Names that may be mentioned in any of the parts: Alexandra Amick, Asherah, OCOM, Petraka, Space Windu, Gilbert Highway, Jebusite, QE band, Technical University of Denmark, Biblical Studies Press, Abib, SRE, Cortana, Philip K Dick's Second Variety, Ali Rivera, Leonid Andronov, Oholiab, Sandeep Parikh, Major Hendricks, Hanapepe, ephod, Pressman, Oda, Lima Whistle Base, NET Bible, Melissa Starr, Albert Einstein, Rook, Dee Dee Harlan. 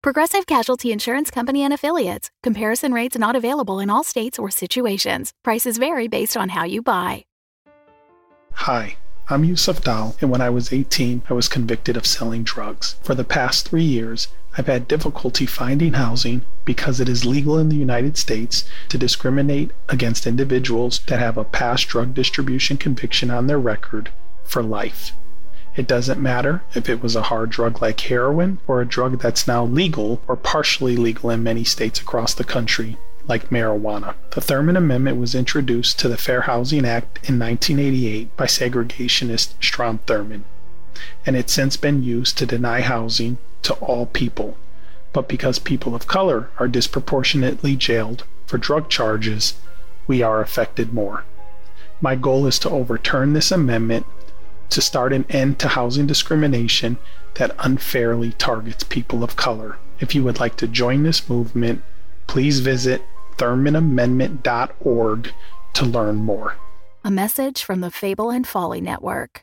Progressive Casualty Insurance Company and Affiliates. Comparison rates not available in all states or situations. Prices vary based on how you buy. Hi, I'm Yusuf Dal, and when I was 18, I was convicted of selling drugs. For the past 3 years, I've had difficulty finding housing because it is legal in the United States to discriminate against individuals that have a past drug distribution conviction on their record for life. It doesn't matter if it was a hard drug like heroin or a drug that's now legal or partially legal in many states across the country, like marijuana. The Thurmond Amendment was introduced to the Fair Housing Act in 1988 by segregationist Strom Thurmond, and it's since been used to deny housing to all people. But because people of color are disproportionately jailed for drug charges, we are affected more. My goal is to overturn this amendment to start an end to housing discrimination that unfairly targets people of color. If you would like to join this movement, please visit ThurmondAmendment.org to learn more. A message from the Fable and Folly Network.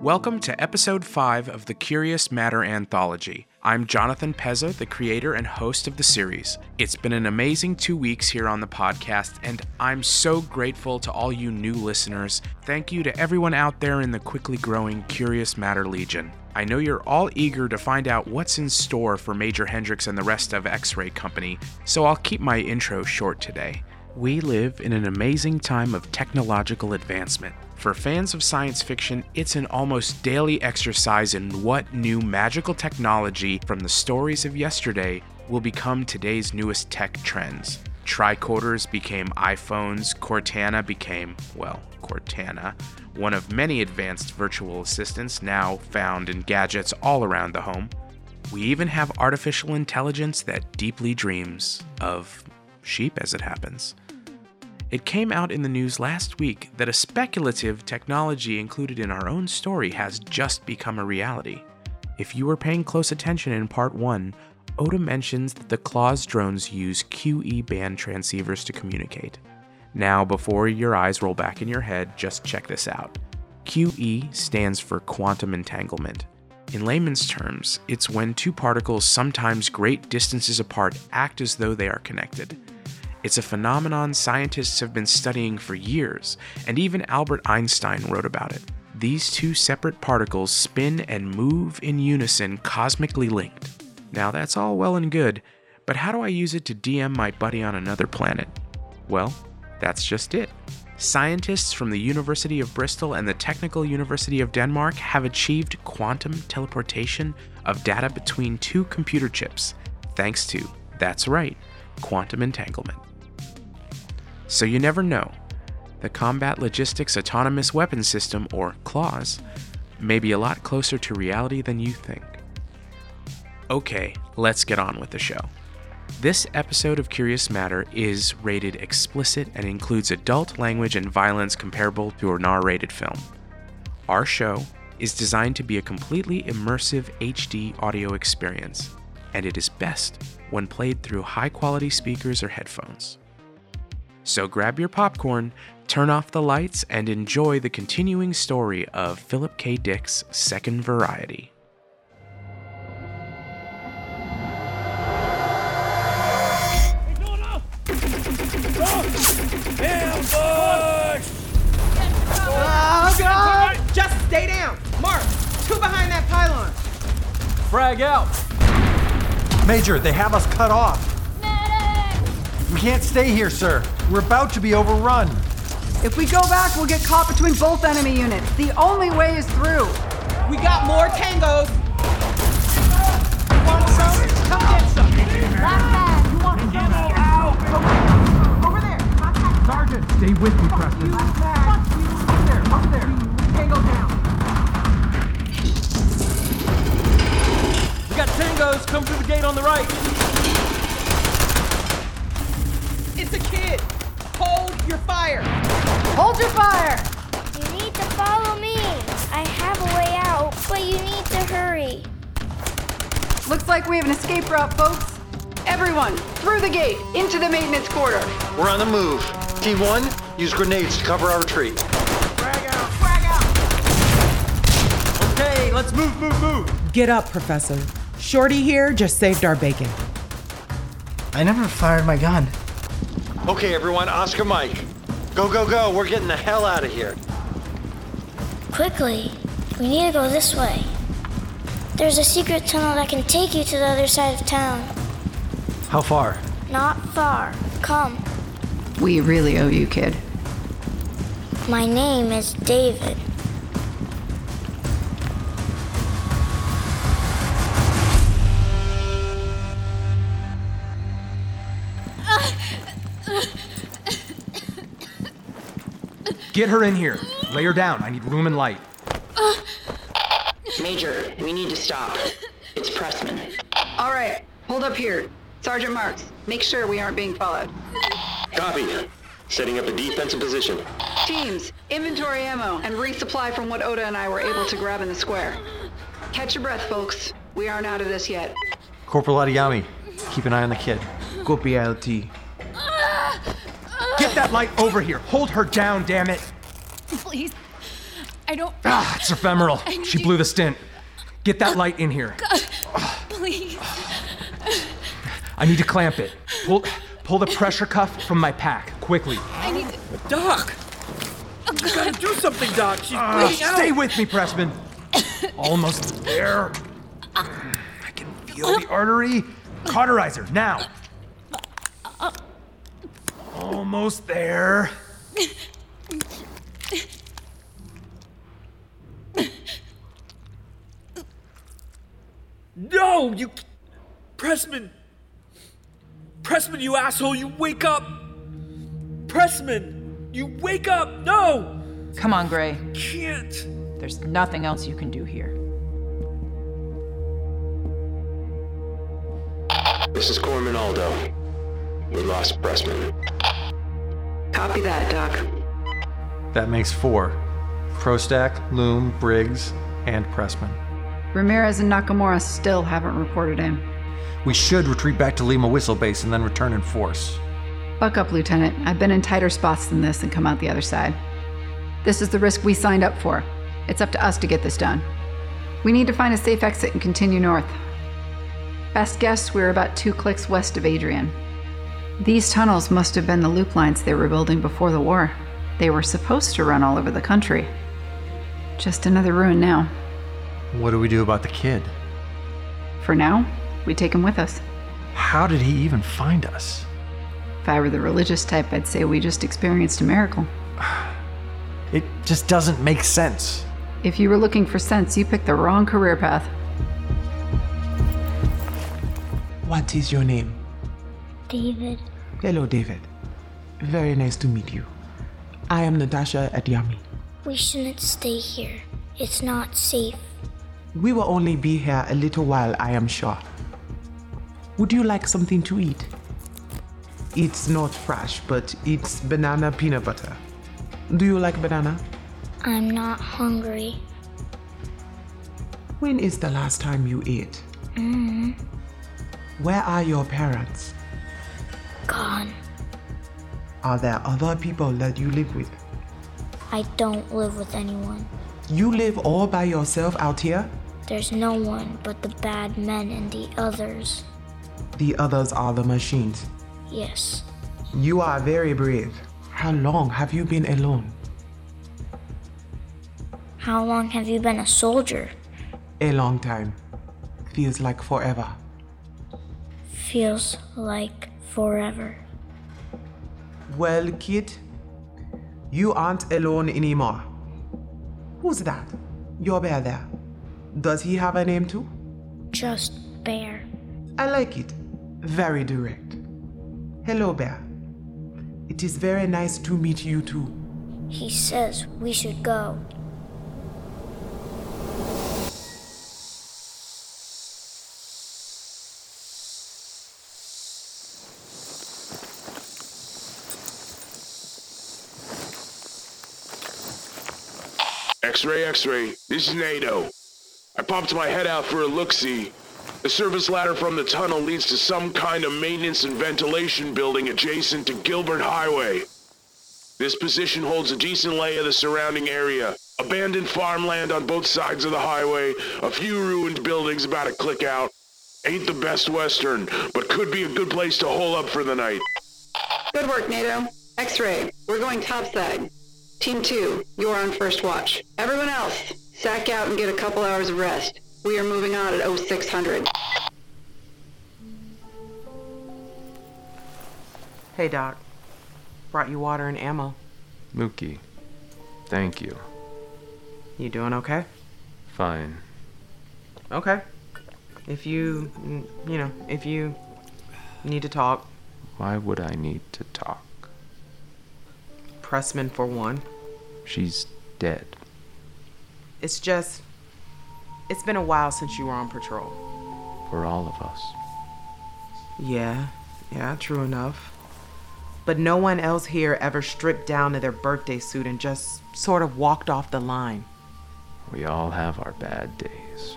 Welcome to Episode 5 of the Curious Matter Anthology. I'm Jonathan Pezza, the creator and host of the series. It's been an amazing 2 weeks here on the podcast, and I'm so grateful to all you new listeners. Thank you to everyone out there in the quickly growing Curious Matter Legion. I know you're all eager to find out what's in store for Major Hendricks and the rest of X-Ray Company, so I'll keep my intro short today. We live in an amazing time of technological advancement. For fans of science fiction, it's an almost daily exercise in what new magical technology from the stories of yesterday will become today's newest tech trends. Tricorders became iPhones, Cortana became, well, Cortana, one of many advanced virtual assistants now found in gadgets all around the home. We even have artificial intelligence that deeply dreams of sheep, as it happens. It came out in the news last week that a speculative technology included in our own story has just become a reality. If you were paying close attention in Part 1, Oda mentions that the Claws drones use QE band transceivers to communicate. Now, before your eyes roll back in your head, just check this out. QE stands for quantum entanglement. In layman's terms, it's when two particles, sometimes great distances apart, act as though they are connected. It's a phenomenon scientists have been studying for years, and even Albert Einstein wrote about it. These two separate particles spin and move in unison, cosmically linked. Now that's all well and good, but how do I use it to DM my buddy on another planet? Well, that's just it. Scientists from the University of Bristol and the Technical University of Denmark have achieved quantum teleportation of data between two computer chips, thanks to, that's right, quantum entanglement. So you never know. The Combat Logistics Autonomous Weapon System, or CLAWS, may be a lot closer to reality than you think. Okay, let's get on with the show. This episode of Curious Matter is rated explicit and includes adult language and violence comparable to an R-rated film. Our show is designed to be a completely immersive HD audio experience, and it is best when played through high-quality speakers or headphones. So grab your popcorn, turn off the lights, and enjoy the continuing story of Philip K. Dick's Second Variety. It's order! Stop! Down, boys! Oh, God! Just stay down! Mark, two behind that pile Frag out! Major, they have us cut off. Medic! We can't stay here, sir. We're about to be overrun. If we go back, we'll get caught between both enemy units. The only way is through. We got more tangos. You want some? Come get some. Black you want some? Get out. Over there. Black Sergeant, stay with me, Pressman. Over there. Tango down. We got tangos. Come through the gate on the right. It's a kid. Hold your fire! Hold your fire! You need to follow me. I have a way out, but you need to hurry. Looks like we have an escape route, folks. Everyone, through the gate, into the maintenance quarter. We're on the move. T1, use grenades to cover our retreat. Frag out! Frag out! Okay, let's move! Get up, Professor. Shorty here just saved our bacon. I never fired my gun. Okay, everyone, Oscar Mike. Go. We're getting the hell out of here. Quickly. We need to go this way. There's a secret tunnel that can take you to the other side of town. How far? Not far. Come. We really owe you, kid. My name is David. Get her in here. Lay her down. I need room and light. Major, we need to stop. It's Pressman. All right. Hold up here. Sergeant Marks, make sure we aren't being followed. Copy. Setting up a defensive position. Teams, inventory ammo and resupply from what Oda and I were able to grab in the square. Catch your breath, folks. We aren't out of this yet. Corporal Adiyami, keep an eye on the kid. Copy, LT. Get that light over here. Hold her down, damn it. Please. I don't... Ah, it's ephemeral. She blew the stint. Get that light in here. God, please. I need to clamp it. Pull the pressure cuff from my pack, quickly. I need to... Doc! You gotta do something, Doc. She's bleeding out. Stay with me, Pressman. Almost there. I can feel the artery. Cauterizer, now. Almost there. No, you... Pressman, you asshole, you wake up! Pressman, you wake up! No! Come on, Gray. I can't. There's nothing else you can do here. This is Corman Aldo. We lost Pressman. Copy that, Doc. That makes 4. Prostack, Loom, Briggs, and Pressman. Ramirez and Nakamura still haven't reported in. We should retreat back to Lima Whistle Base and then return in force. Buck up, Lieutenant. I've been in tighter spots than this and come out the other side. This is the risk we signed up for. It's up to us to get this done. We need to find a safe exit and continue north. Best guess, we're about 2 clicks west of Adrian. These tunnels must have been the loop lines they were building before the war. They were supposed to run all over the country. Just another ruin now. What do we do about the kid? For now, we take him with us. How did he even find us? If I were the religious type, I'd say we just experienced a miracle. It just doesn't make sense. If you were looking for sense, you picked the wrong career path. What is your name? David. Hello, David. Very nice to meet you. I am Natasha Adiyami. We shouldn't stay here. It's not safe. We will only be here a little while, I am sure. Would you like something to eat? It's not fresh, but it's banana peanut butter. Do you like banana? I'm not hungry. When is the last time you ate? Where are your parents? Gone. Are there other people that you live with? I don't live with anyone. You live all by yourself out here? There's no one but the bad men and the others. The others are the machines? Yes. You are very brave. How long have you been alone? How long have you been a soldier? A long time. feels like forever. Feels like forever. Well, kid, you aren't alone anymore. Who's that? Your bear there. Does he have a name too? Just Bear. I like it. Very direct. Hello, Bear. It is very nice to meet you too. He says we should go. X-Ray, X-Ray, this is NATO. I popped my head out for a look-see. The service ladder from the tunnel leads to some kind of maintenance and ventilation building adjacent to Gilbert Highway. This position holds a decent lay of the surrounding area. Abandoned farmland on both sides of the highway, a few ruined buildings about a click out. Ain't the best Western, but could be a good place to hole up for the night. Good work, NATO. X-Ray, we're going topside. Team 2, you're on first watch. Everyone else, sack out and get a couple hours of rest. We are moving on at 0600. Hey, Doc. Brought you water and ammo. Mookie, thank you. You doing okay? Fine. Okay. If you need to talk. Why would I need to talk? Pressman, for one. She's dead. It's just, it's been a while since you were on patrol. For all of us. Yeah, true enough. But no one else here ever stripped down to their birthday suit and just sort of walked off the line. We all have our bad days.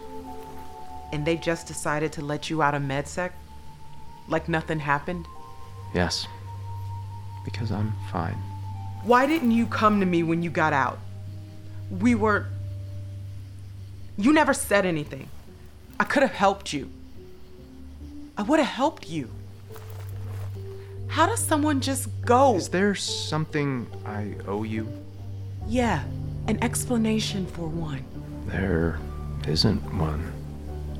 And they just decided to let you out of MedSec? Like nothing happened? Yes. Because I'm fine. Why didn't you come to me when you got out? You never said anything. I could have helped you. I would have helped you. How does someone just go? Is there something I owe you? Yeah, an explanation for one. There isn't one.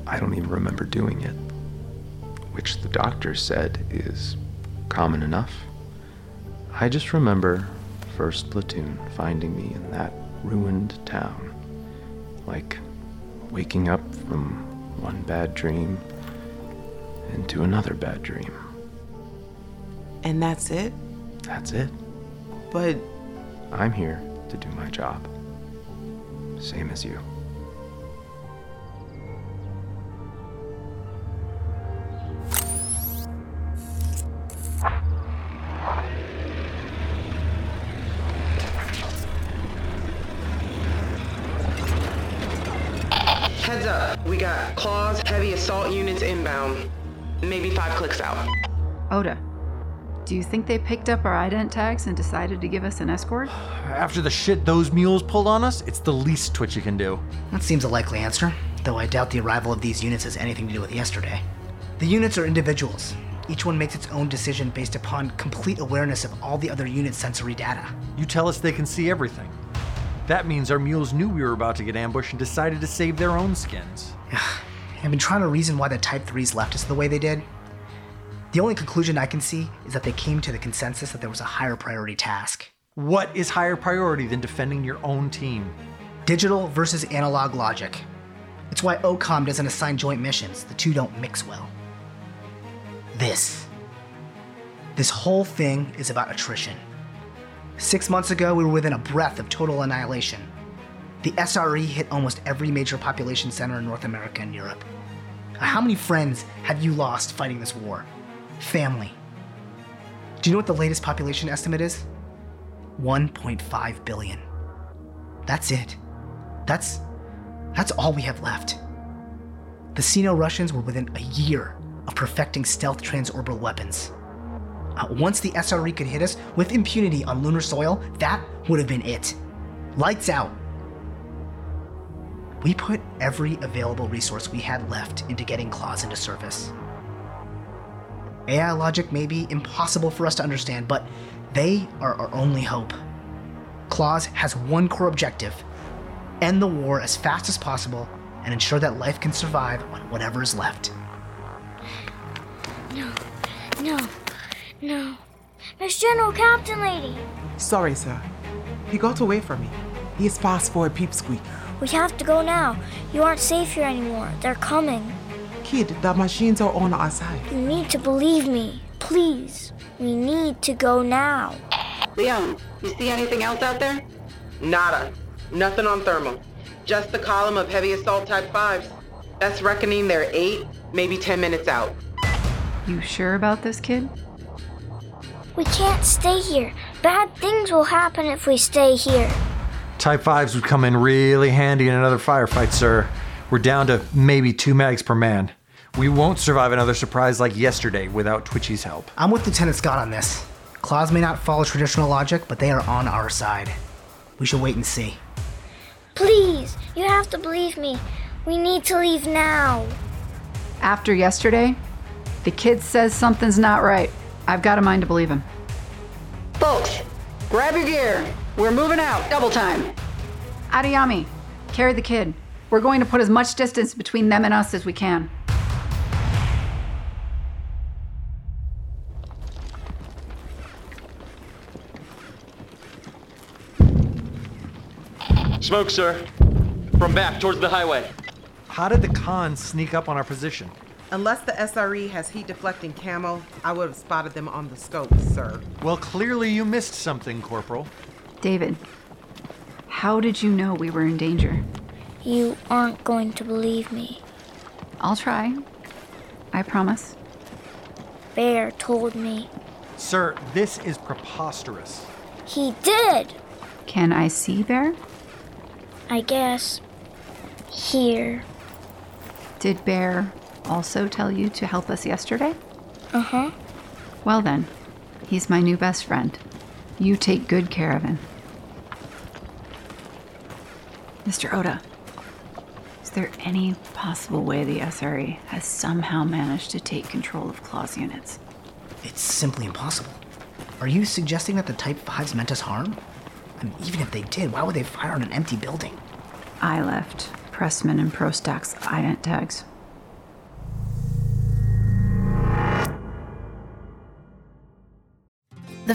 I don't even remember doing it, which the doctor said is common enough. I just remember First Platoon finding me in that ruined town, like waking up from one bad dream into another bad dream. And that's it? That's it. But I'm here to do my job. Same as you. Heads up, we got claws, heavy assault units inbound. Maybe 5 clicks out. Oda, do you think they picked up our ident tags and decided to give us an escort? After the shit those mules pulled on us, it's the least twitch you can do. That seems a likely answer, though I doubt the arrival of these units has anything to do with yesterday. The units are individuals. Each one makes its own decision based upon complete awareness of all the other units' sensory data. You tell us they can see everything. That means our mules knew we were about to get ambushed and decided to save their own skins. I've been trying to reason why the Type 3s left us the way they did. The only conclusion I can see is that they came to the consensus that there was a higher priority task. What is higher priority than defending your own team? Digital versus analog logic. It's why OCOM doesn't assign joint missions. The two don't mix well. This whole thing is about attrition. 6 months ago, we were within a breath of total annihilation. The SRE hit almost every major population center in North America and Europe. How many friends have you lost fighting this war? Family. Do you know what the latest population estimate is? 1.5 billion. That's it. That's all we have left. The Sino-Russians were within a year of perfecting stealth transorbital weapons. Once the SRE could hit us with impunity on lunar soil, that would have been it. Lights out. We put every available resource we had left into getting claws into service. AI logic may be impossible for us to understand, but they are our only hope. Claws has one core objective: end the war as fast as possible and ensure that life can survive on whatever is left. No. It's General Captain Lady. Sorry, sir. He got away from me. He is fast for a peep squeak. We have to go now. You aren't safe here anymore. They're coming. Kid, the machines are on our side. You need to believe me. Please. We need to go now. Leon, you see anything else out there? Nada. Nothing on thermal. Just the column of heavy assault Type 5s. That's reckoning they're 8, maybe 10 minutes out. You sure about this, kid? We can't stay here. Bad things will happen if we stay here. Type 5s would come in really handy in another firefight, sir. We're down to maybe 2 mags per man. We won't survive another surprise like yesterday without Twitchy's help. I'm with Lieutenant Scott on this. Claws may not follow traditional logic, but they are on our side. We should wait and see. Please, you have to believe me. We need to leave now. After yesterday, the kid says something's not right. I've got a mind to believe him. Folks, grab your gear. We're moving out, double time. Adiyami, carry the kid. We're going to put as much distance between them and us as we can. Smoke, sir. From back towards the highway. How did the cons sneak up on our position? Unless the SRE has heat-deflecting camo, I would have spotted them on the scope, sir. Well, clearly you missed something, Corporal. David, how did you know we were in danger? You aren't going to believe me. I'll try. I promise. Bear told me. Sir, this is preposterous. He did! Can I see Bear? I guess. Here. Did Bear also tell you to help us yesterday? Uh-huh. Well then, he's my new best friend. You take good care of him. Mr. Oda, is there any possible way the SRE has somehow managed to take control of Claw's units? It's simply impossible. Are you suggesting that the Type 5s meant us harm? I mean, even if they did, why would they fire on an empty building? I left Pressman and Prostac's ident tags. The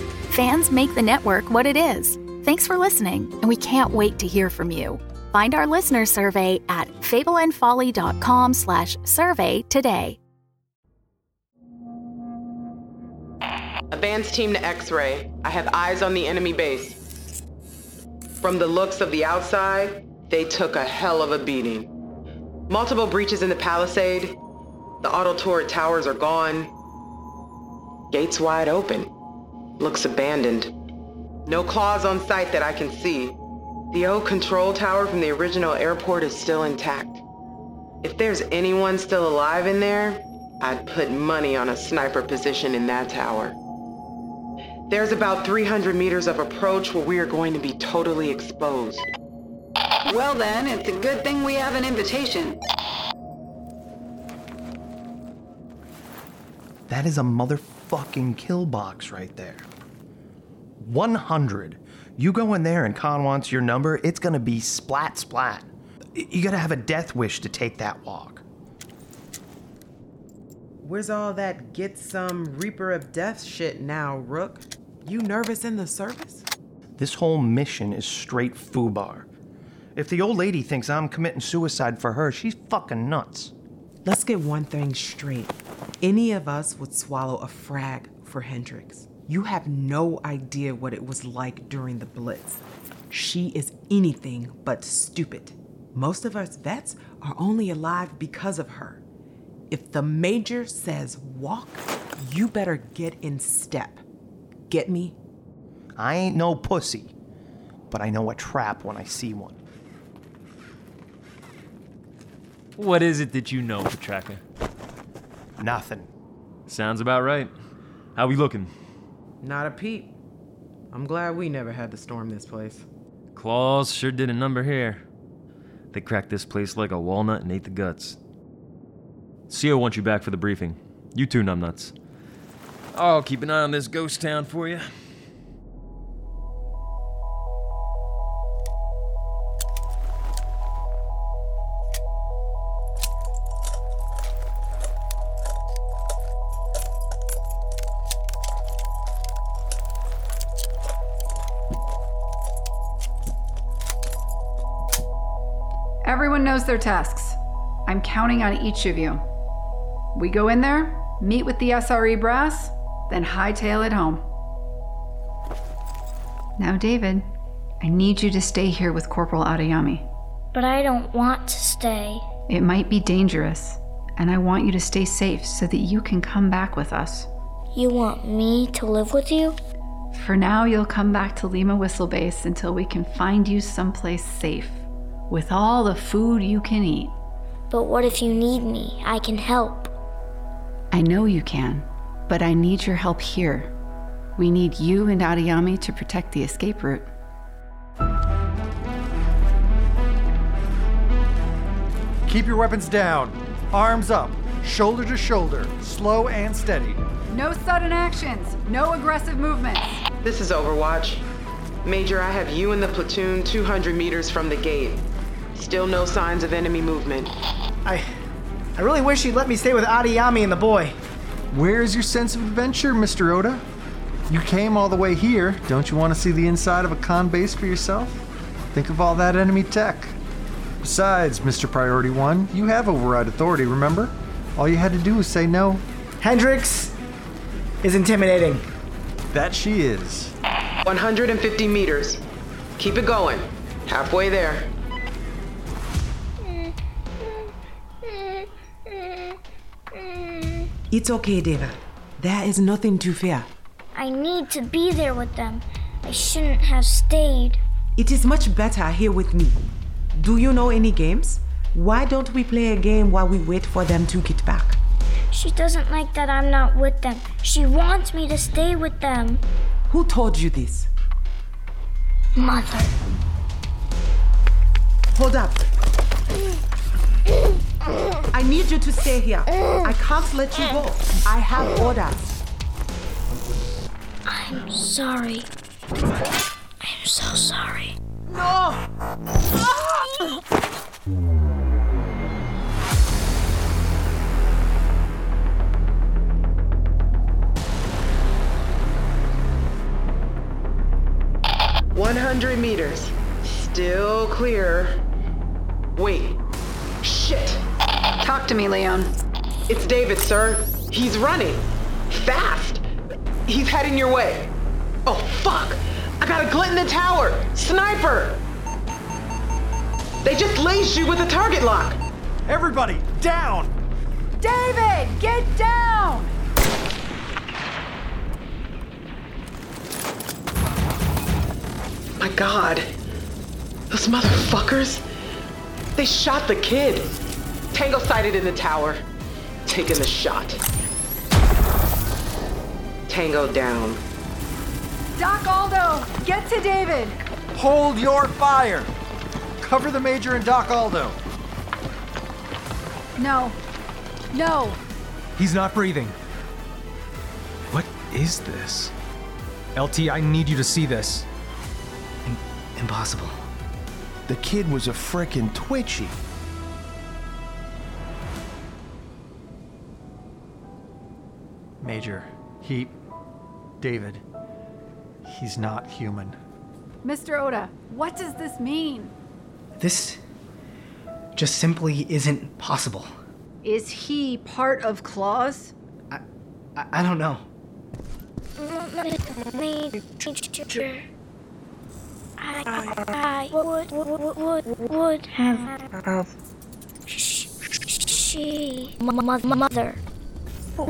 Fans make the network what it is. Thanks for listening, and we can't wait to hear from you. Find our listener survey at fableandfolly.com/survey today. Advance team to X-ray. I have eyes on the enemy base. From the looks of the outside, they took a hell of a beating. Multiple breaches in the palisade. The auto turret towers are gone. Gates wide open. Looks abandoned. No claws on sight that I can see. The old control tower from the original airport is still intact. If there's anyone still alive in there, I'd put money on a sniper position in that tower. There's about 300 meters of approach where we are going to be totally exposed. Well then, it's a good thing we have an invitation. That is a motherfucking kill box right there. 100. You go in there and Khan wants your number, it's gonna be splat splat. You gotta have a death wish to take that walk. Where's all that get some Reaper of Death shit now, Rook? You nervous in the service? This whole mission is straight foobar. If the old lady thinks I'm committing suicide for her, she's fucking nuts. Let's get one thing straight. Any of us would swallow a frag for Hendricks. You have no idea what it was like during the Blitz. She is anything but stupid. Most of us vets are only alive because of her. If the Major says walk, you better get in step. Get me? I ain't no pussy, but I know a trap when I see one. What is it that you know, Petraka? Nothing. Sounds about right. How we looking? Not a peep. I'm glad we never had to storm this place. Claws sure did a number here. They cracked this place like a walnut and ate the guts. CO wants you back for the briefing. You too, numbnuts. I'll keep an eye on this ghost town for you. Everyone knows their tasks. I'm counting on each of you. We go in there, meet with the SRE brass, then hightail it home. Now, David, I need you to stay here with Corporal Adiyami. But I don't want to stay. It might be dangerous, and I want you to stay safe so that you can come back with us. You want me to live with you? For now, you'll come back to Lima Whistle Base until we can find you someplace safe, with all the food you can eat. But what if you need me? I can help. I know you can, but I need your help here. We need you and Adiyami to protect the escape route. Keep your weapons down, arms up, shoulder to shoulder, slow and steady. No sudden actions, no aggressive movements. This is Overwatch. Major, I have you and the platoon 200 meters from the gate. Still no signs of enemy movement. I really wish you'd let me stay with Adiyami and the boy. Where is your sense of adventure, Mr. Oda? You came all the way here. Don't you want to see the inside of a con base for yourself? Think of all that enemy tech. Besides, Mr. Priority 1, you have override authority, remember? All you had to do was say no. Hendricks is intimidating. That she is. 150 meters. Keep it going. Halfway there. It's okay, Deva. There is nothing to fear. I need to be there with them. I shouldn't have stayed. It is much better here with me. Do you know any games? Why don't we play a game while we wait for them to get back? She doesn't like that I'm not with them. She wants me to stay with them. Who told you this? Mother. Hold up. I need you to stay here. I can't let you go. I have orders. I'm sorry. I'm so sorry. No! Ah! meters. Still clear. Wait. Shit. Talk to me, Leon. It's David, sir. He's running. Fast. He's heading your way. Oh, fuck. I got a glint in the tower. Sniper. They just laced you with a target lock. Everybody, down. David, get down. My God, those motherfuckers, they shot the kid. Tango sighted in the tower, taking the shot. Tango down. Doc Aldo, get to David. Hold your fire. Cover the Major and Doc Aldo. No. He's not breathing. What is this? LT, I need you to see this. Impossible. The kid was a frickin' twitchy. Major, David, he's not human. Mr. Oda, what does this mean? This just simply isn't possible. Is he part of Claws? I don't know. I would have she mother. We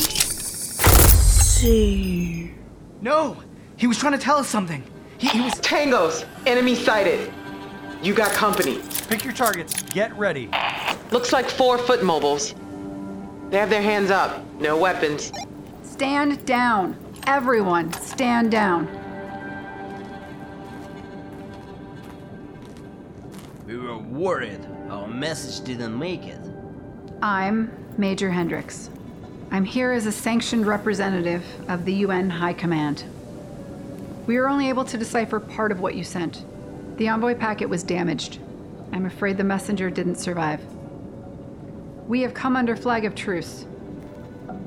see. No, he was trying to tell us something. He was Tango's enemy sighted. You got company. Pick your targets. Get ready. Looks like 4 foot mobiles. They have their hands up. No weapons. Stand down. Everyone, stand down. We were worried our message didn't make it. I'm Major Hendricks. I'm here as a sanctioned representative of the UN High Command. We were only able to decipher part of what you sent. The envoy packet was damaged. I'm afraid the messenger didn't survive. We have come under flag of truce.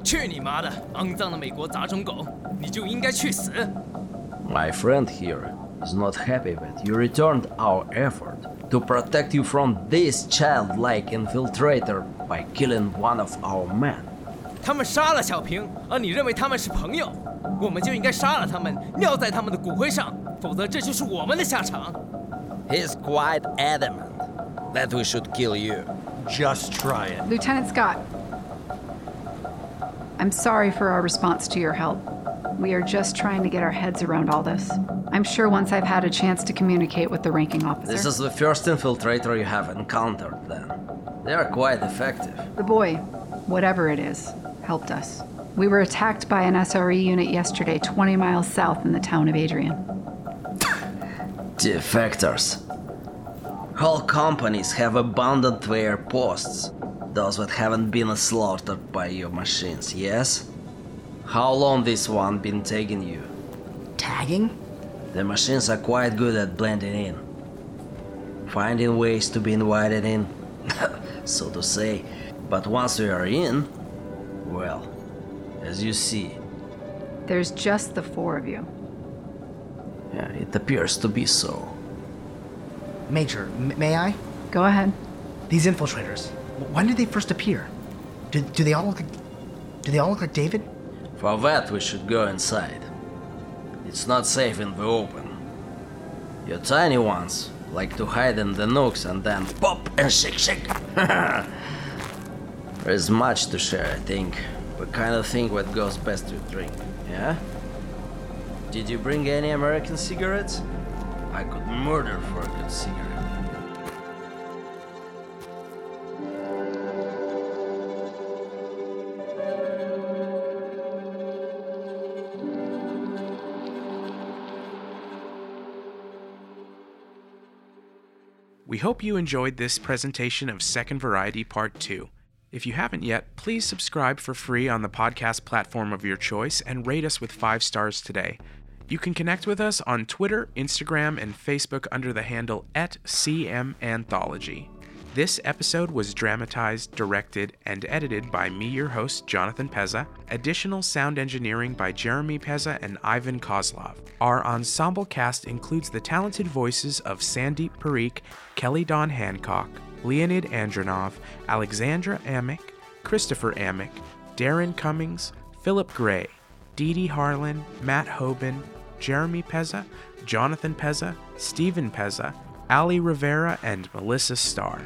去你妈的, 肮脏的美国杂种狗, 你就应该去死! My friend here is not happy that you returned our effort to protect you from this childlike infiltrator by killing one of our men. 他们杀了小平, 你认为他们是朋友? 我们就应该杀了他们, 尿在他们的骨灰上, 否则这就是我们的下场! He's quite adamant that we should kill you. Just try it. Lieutenant Scott, I'm sorry for our response to your help. We are just trying to get our heads around all this. I'm sure once I've had a chance to communicate with the ranking officer. This is the first infiltrator you have encountered, then. They are quite effective. The boy, whatever it is, helped us. We were attacked by an SRE unit yesterday, 20 miles south in the town of Adrian. Defectors. Whole companies have abandoned their posts. Those that haven't been slaughtered by your machines, yes? How long this one been tagging you? Tagging? The machines are quite good at blending in. Finding ways to be invited in, so to say. But once we are in, well, as you see. There's just the four of you. Yeah, it appears to be so. Major, may I? Go ahead. These infiltrators. When did they first appear? Do they all look like David? For that, we should go inside. It's not safe in the open. Your tiny ones like to hide in the nooks and then pop and shake. There is much to share, I think. The kind of thing that goes best to drink, yeah? Did you bring any American cigarettes? I could murder for a good cigarette. We hope you enjoyed this presentation of Second Variety Part 2. If you haven't yet, please subscribe for free on the podcast platform of your choice and rate us with 5 stars today. You can connect with us on Twitter, Instagram, and Facebook under the handle @CMAnthology. This episode was dramatized, directed, and edited by me, your host, Jonathan Pezza. Additional sound engineering by Jeremy Pezza and Ivan Kozlov. Our ensemble cast includes the talented voices of Sandeep Parikh, Kelly Dawn Hancock, Leonid Andronov, Alexandra Amick, Christopher Amick, Darren Cummings, Philip Gray, Dee Dee Harlan, Matt Hoban, Jeremy Pezza, Jonathan Pezza, Stephen Pezza, Ali Rivera, and Melissa Starr.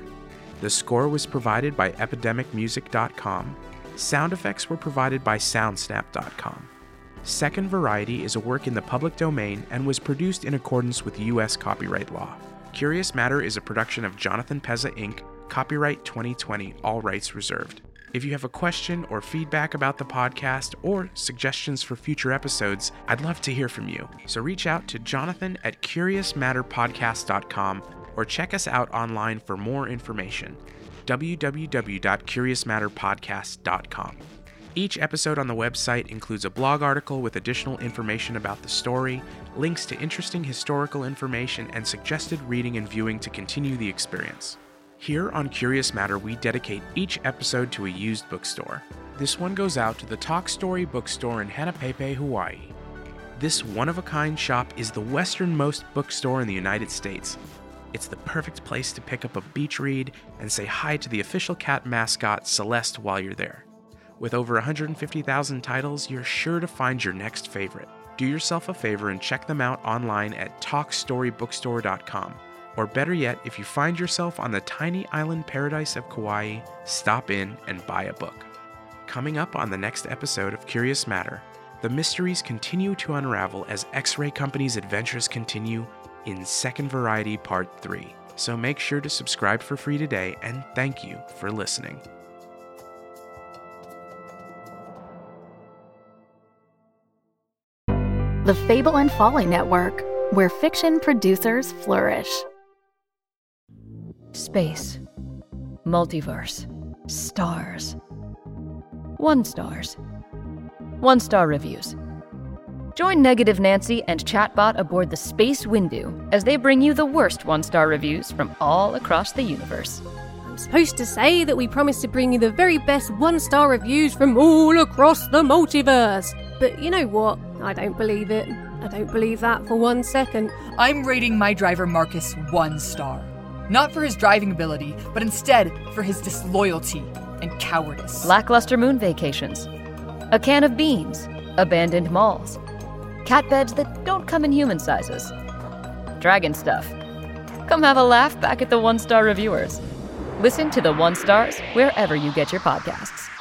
The score was provided by EpidemicMusic.com. Sound effects were provided by SoundSnap.com. Second Variety is a work in the public domain and was produced in accordance with U.S. copyright law. Curious Matter is a production of Jonathan Pezza, Inc., copyright 2020, all rights reserved. If you have a question or feedback about the podcast or suggestions for future episodes, I'd love to hear from you. So reach out to jonathan@curiousmatterpodcast.com or check us out online for more information, www.curiousmatterpodcast.com. Each episode on the website includes a blog article with additional information about the story, links to interesting historical information, and suggested reading and viewing to continue the experience. Here on Curious Matter, we dedicate each episode to a used bookstore. This one goes out to the Talk Story Bookstore in Hanapepe, Hawaii. This one-of-a-kind shop is the westernmost bookstore in the United States. It's the perfect place to pick up a beach read and say hi to the official cat mascot, Celeste, while you're there. With over 150,000 titles, you're sure to find your next favorite. Do yourself a favor and check them out online at talkstorybookstore.com. Or better yet, if you find yourself on the tiny island paradise of Kauai, stop in and buy a book. Coming up on the next episode of Curious Matter, the mysteries continue to unravel as X-Ray Company's adventures continue in Second Variety Part 3. So make sure to subscribe for free today, and thank you for listening. The Fable and Folly Network, where fiction producers flourish. Space, multiverse, stars, one-stars, one-star reviews. Join Negative Nancy and Chatbot aboard the Space Windu as they bring you the worst one-star reviews from all across the universe. I'm supposed to say that we promise to bring you the very best one-star reviews from all across the multiverse. But you know what? I don't believe it. I don't believe that for 1 second. I'm rating my driver Marcus 1 star. Not for his driving ability, but instead for his disloyalty and cowardice. Lackluster moon vacations. A can of beans. Abandoned malls. Cat beds that don't come in human sizes. Dragon stuff. Come have a laugh back at the one-star reviewers. Listen to the one stars wherever you get your podcasts.